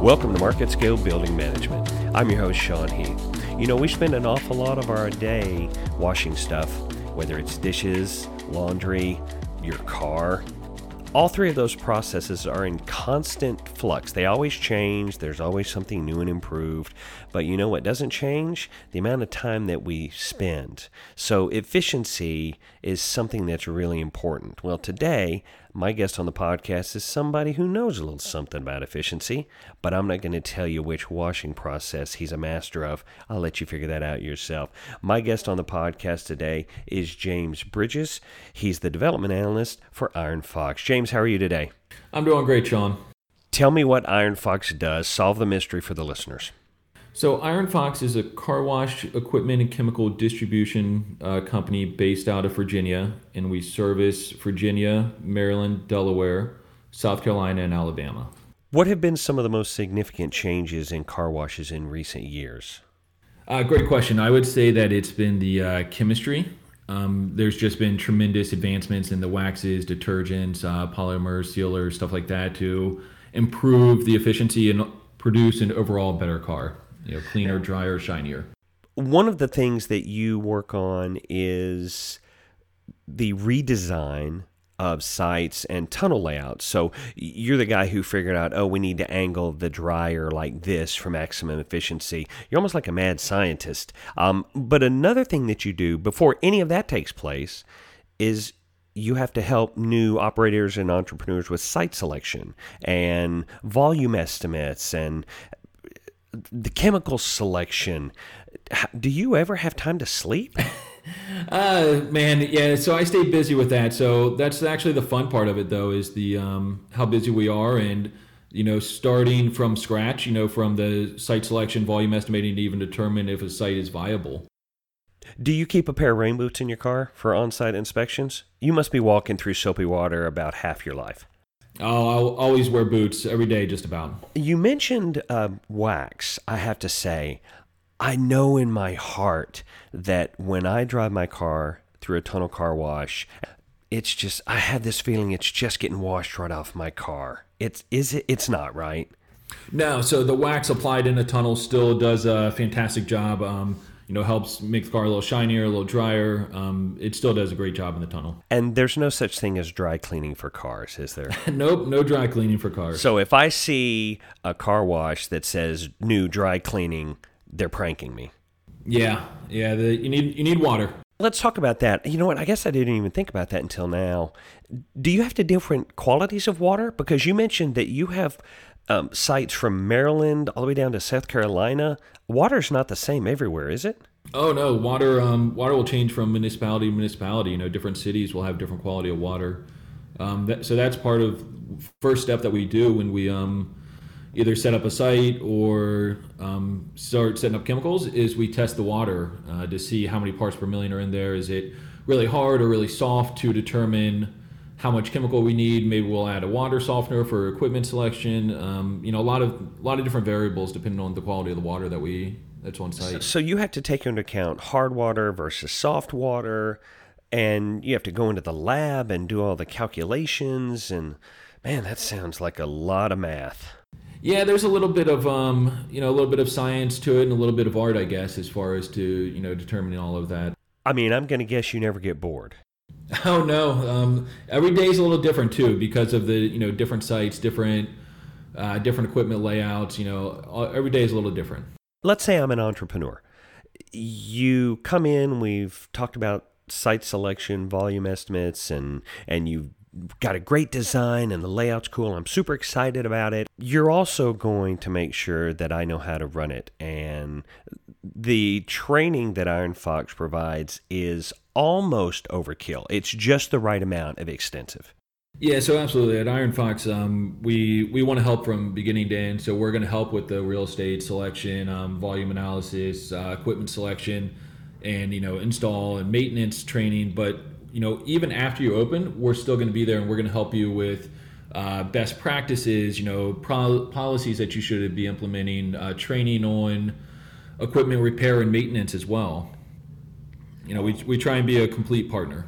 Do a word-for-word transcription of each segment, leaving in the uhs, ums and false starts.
Welcome to MarketScale Building Management. I'm your host, Sean Heath. You know, we spend an awful lot of our day washing stuff, whether it's dishes, laundry, your car. All three of those processes are in constant flux. They always change. There's always something new and improved. But you know what doesn't change? The amount of time that we spend. So efficiency is something that's really important. Well, today, my guest on the podcast is somebody who knows a little something about efficiency, but I'm not going to tell you which washing process he's a master of. I'll let you figure that out yourself. My guest on the podcast today is James Bridges. He's the development analyst for Iron Fox. James, how are you today? I'm doing great, Sean. Tell me what Iron Fox does. Solve the mystery for the listeners. So Iron Fox is a car wash equipment and chemical distribution uh, company based out of Virginia, and we service Virginia, Maryland, Delaware, South Carolina, and Alabama. What have been some of the most significant changes in car washes in recent years? Uh, great question. I would say that it's been the uh, chemistry. Um, there's just been tremendous advancements in the waxes, detergents, uh, polymers, sealers, stuff like that to improve the efficiency and produce an overall better car, you know, cleaner, drier, shinier. One of the things that you work on is the redesign of sites and tunnel layouts. So you're the guy who figured out, oh, we need to angle the dryer like this for maximum efficiency. You're almost like a mad scientist. Um, but another thing that you do before any of that takes place is you have to help new operators and entrepreneurs with site selection and volume estimates and the chemical selection. Do you ever have time to sleep? Uh, man, yeah, so I stay busy with that. So that's actually the fun part of it, though, is the um, how busy we are and, you know, starting from scratch, you know, from the site selection, volume estimating to even determine if a site is viable. Do you keep a pair of rain boots in your car for on-site inspections? You must be walking through soapy water about half your life. Oh, I'll always wear boots every day, just about. You mentioned uh, wax. I have to say, I know in my heart that when I drive my car through a tunnel car wash, it's just, I have this feeling it's just getting washed right off my car. It's, is it, it's not, right? No. So the wax applied in a tunnel still does a fantastic job. Um, you know, helps make the car a little shinier, a little drier. Um, it still does a great job in the tunnel. And there's no such thing as dry cleaning for cars, is there? Nope, no dry cleaning for cars. So if I see a car wash that says new dry cleaning, they're pranking me. Yeah, yeah, the, you need you need water. Let's talk about that. You know what, I guess I didn't even think about that until now. Do you have to different qualities of water? Because you mentioned that you have um, sites from Maryland all the way down to South Carolina. Water's not the same everywhere, is it? Oh, no, water um, water will change from municipality to municipality. You know, different cities will have different quality of water. Um, that, so that's part of first step that we do when we... Um, either set up a site or um, start setting up chemicals is we test the water uh, to see how many parts per million are in there. Is it really hard or really soft to determine how much chemical we need? Maybe we'll add a water softener for equipment selection. Um, you know, a lot of a lot of different variables depending on the quality of the water that we that's on site. So, so you have to take into account hard water versus soft water, and you have to go into the lab and do all the calculations. And man, that sounds like a lot of math. Yeah, there's a little bit of um, you know, a little bit of science to it and a little bit of art, I guess, as far as to, you know, determining all of that. I mean, I'm going to guess you never get bored. Oh no, um, every day is a little different too because of the, you know, different sites, different uh, different equipment layouts. You know, every day is a little different. Let's say I'm an entrepreneur. You come in. We've talked about site selection, volume estimates, and and you've got a great design and the layout's cool. I'm super excited about it. You're also going to make sure that I know how to run it. And the training that Iron Fox provides is almost overkill. It's just the right amount of extensive. Yeah, so absolutely. At Iron Fox, um, we we want to help from beginning to end. So we're going to help with the real estate selection, um, volume analysis, uh, equipment selection, and you know install and maintenance training. But you know even after you open, we're still going to be there, and we're going to help you with uh, best practices, you know pro- policies that you should be implementing, uh, training on equipment repair and maintenance as well. You know we we try and be a complete partner.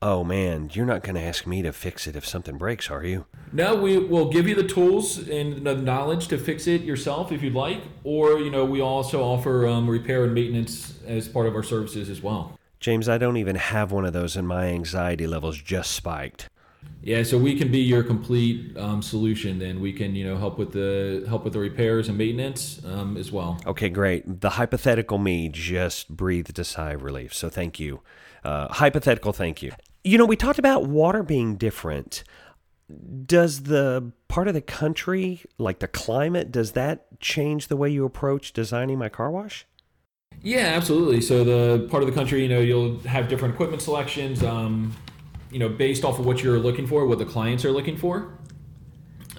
Oh man, you're not going to ask me to fix it if something breaks, are you? No, we will give you the tools and the knowledge to fix it yourself if you'd like, or you know, we also offer um, repair and maintenance as part of our services as well. James, I don't even have one of those, and my anxiety levels just spiked. Yeah, so we can be your complete um, solution. Then we can, you know, help with the help with the repairs and maintenance um, as well. Okay, great. The hypothetical me just breathed a sigh of relief. So thank you, uh, hypothetical. Thank you. You know, we talked about water being different. Does the part of the country, like the climate, does that change the way you approach designing my car wash? Yeah, absolutely. So the part of the country, you know, you'll have different equipment selections, um, you know, based off of what you're looking for, what the clients are looking for.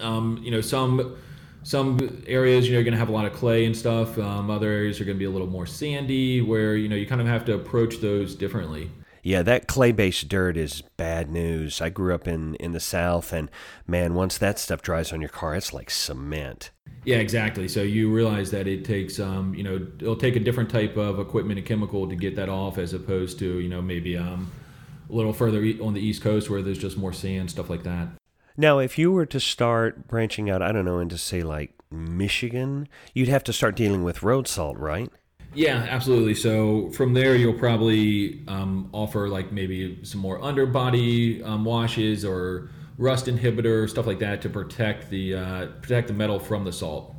Um, you know, some some areas, you know, you're going to have a lot of clay and stuff. Um, other areas are going to be a little more sandy, where, you know, you kind of have to approach those differently. Yeah, that clay-based dirt is bad news. I grew up in, in the South, and man, once that stuff dries on your car, it's like cement. Yeah, exactly. So you realize that it takes, um, you know, it'll take a different type of equipment and chemical to get that off, as opposed to, you know, maybe um, a little further on the East Coast where there's just more sand, stuff like that. Now, if you were to start branching out, I don't know, into say like Michigan, you'd have to start dealing with road salt, right? Yeah, absolutely. So from there, you'll probably um, offer like maybe some more underbody um, washes or rust inhibitor, stuff like that, to protect the uh, protect the metal from the salt.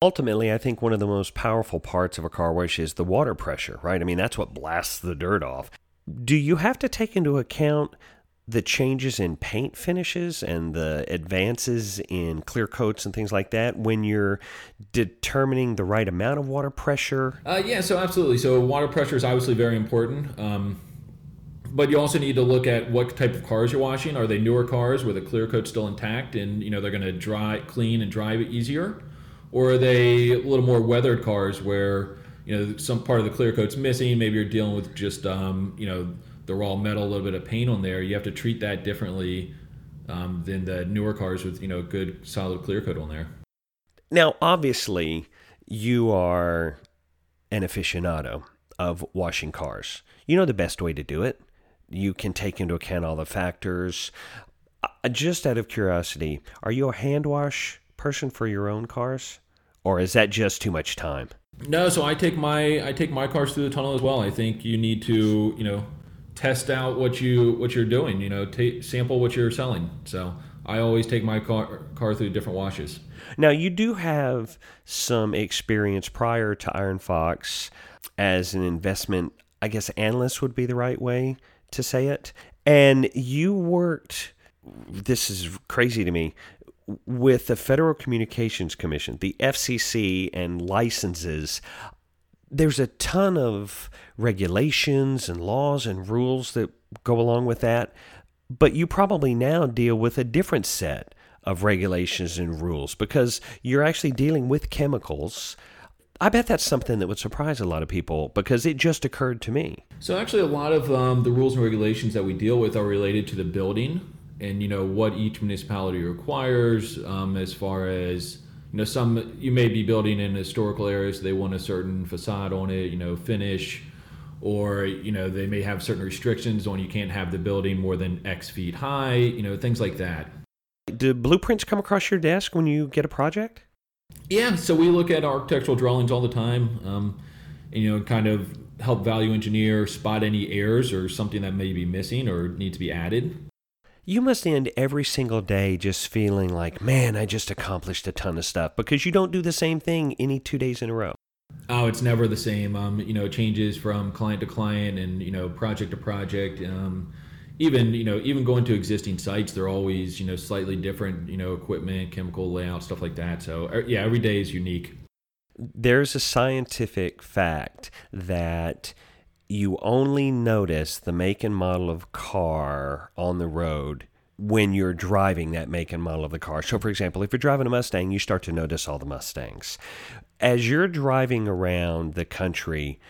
Ultimately, I think one of the most powerful parts of a car wash is the water pressure, right? I mean, that's what blasts the dirt off. Do you have to take into account the changes in paint finishes and the advances in clear coats and things like that when you're determining the right amount of water pressure? Uh, yeah, so absolutely. So water pressure is obviously very important, um, but you also need to look at what type of cars you're washing. Are they newer cars where the clear coat's still intact and you know they're going to dry, clean, and dry easier, or are they a little more weathered cars where you know some part of the clear coat's missing? Maybe you're dealing with just um, you know. the raw metal, a little bit of paint on there. You have to treat that differently um, than the newer cars with, you know, good solid clear coat on there. Now, obviously, you are an aficionado of washing cars. You know the best way to do it. You can take into account all the factors. Just out of curiosity, are you a hand wash person for your own cars, or is that just too much time? No, so I take my I take my cars through the tunnel as well. I think you need to, you know, test out what you what you're doing, you know, t- sample what you're selling. So I always take my car car through different washes. Now you do have some experience prior to Iron Fox as an investment, I guess analyst would be the right way to say it. And you worked, this is crazy to me, with the Federal Communications Commission, the F C C, and licenses. There's a ton of regulations and laws and rules that go along with that, but you probably now deal with a different set of regulations and rules because you're actually dealing with chemicals. I bet that's something that would surprise a lot of people because it just occurred to me. So actually a lot of um, the rules and regulations that we deal with are related to the building and you know what each municipality requires um, as far as You know, some you may be building in historical areas, so they want a certain facade on it, you know, finish, or, you know, they may have certain restrictions on you can't have the building more than X feet high, you know, things like that. Do blueprints come across your desk when you get a project? Yeah, so we look at architectural drawings all the time, um, and, you know, kind of help value engineer spot any errors or something that may be missing or needs to be added. You must end every single day just feeling like, man, I just accomplished a ton of stuff because you don't do the same thing any two days in a row. Oh, it's never the same. Um, you know, it changes from client to client and, you know, project to project. Um, even, you know, even going to existing sites, they're always, you know, slightly different, you know, equipment, chemical layout, stuff like that. So, yeah, every day is unique. There's a scientific fact that you only notice the make and model of car on the road when you're driving that make and model of the car. So, for example, if you're driving a Mustang, you start to notice all the Mustangs. As you're driving around the country,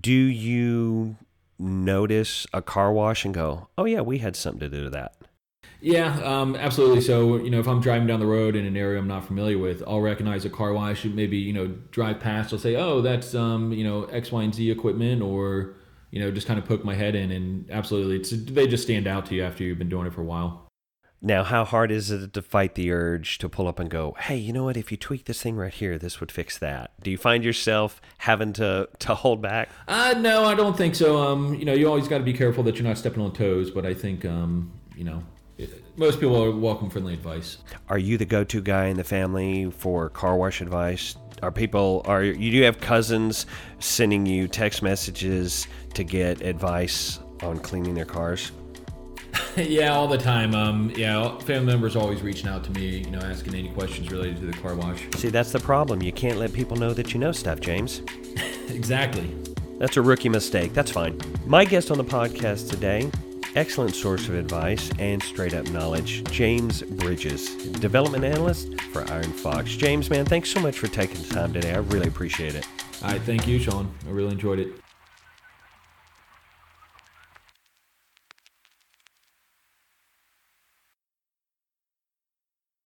do you notice a car wash and go, oh, yeah, we had something to do with that? Yeah, um, absolutely. So, you know, if I'm driving down the road in an area I'm not familiar with, I'll recognize a car wash. Maybe, you know, drive past, I'll say, oh, that's, um, you know, X, Y, and Z equipment, or, you know, just kind of poke my head in. And absolutely, it's, they just stand out to you after you've been doing it for a while. Now, how hard is it to fight the urge to pull up and go, hey, you know what, if you tweak this thing right here, this would fix that? Do you find yourself having to, to hold back? Uh, no, I don't think so. Um, you know, you always got to be careful that you're not stepping on toes. But I think, um, you know, most people are welcome friendly advice. Are you the go-to guy in the family for car wash advice? Are people, are you, do you have cousins sending you text messages to get advice on cleaning their cars? Yeah, all the time. Um, yeah, family members always reaching out to me, you know, asking any questions related to the car wash. See, that's the problem. You can't let people know that you know stuff, James. Exactly. That's a rookie mistake. That's fine. My guest on the podcast today, excellent source of advice and straight-up knowledge, James Bridges, development analyst for Iron Fox. James, man, thanks so much for taking the time today. I really appreciate it. All right, thank you, Sean. I really enjoyed it.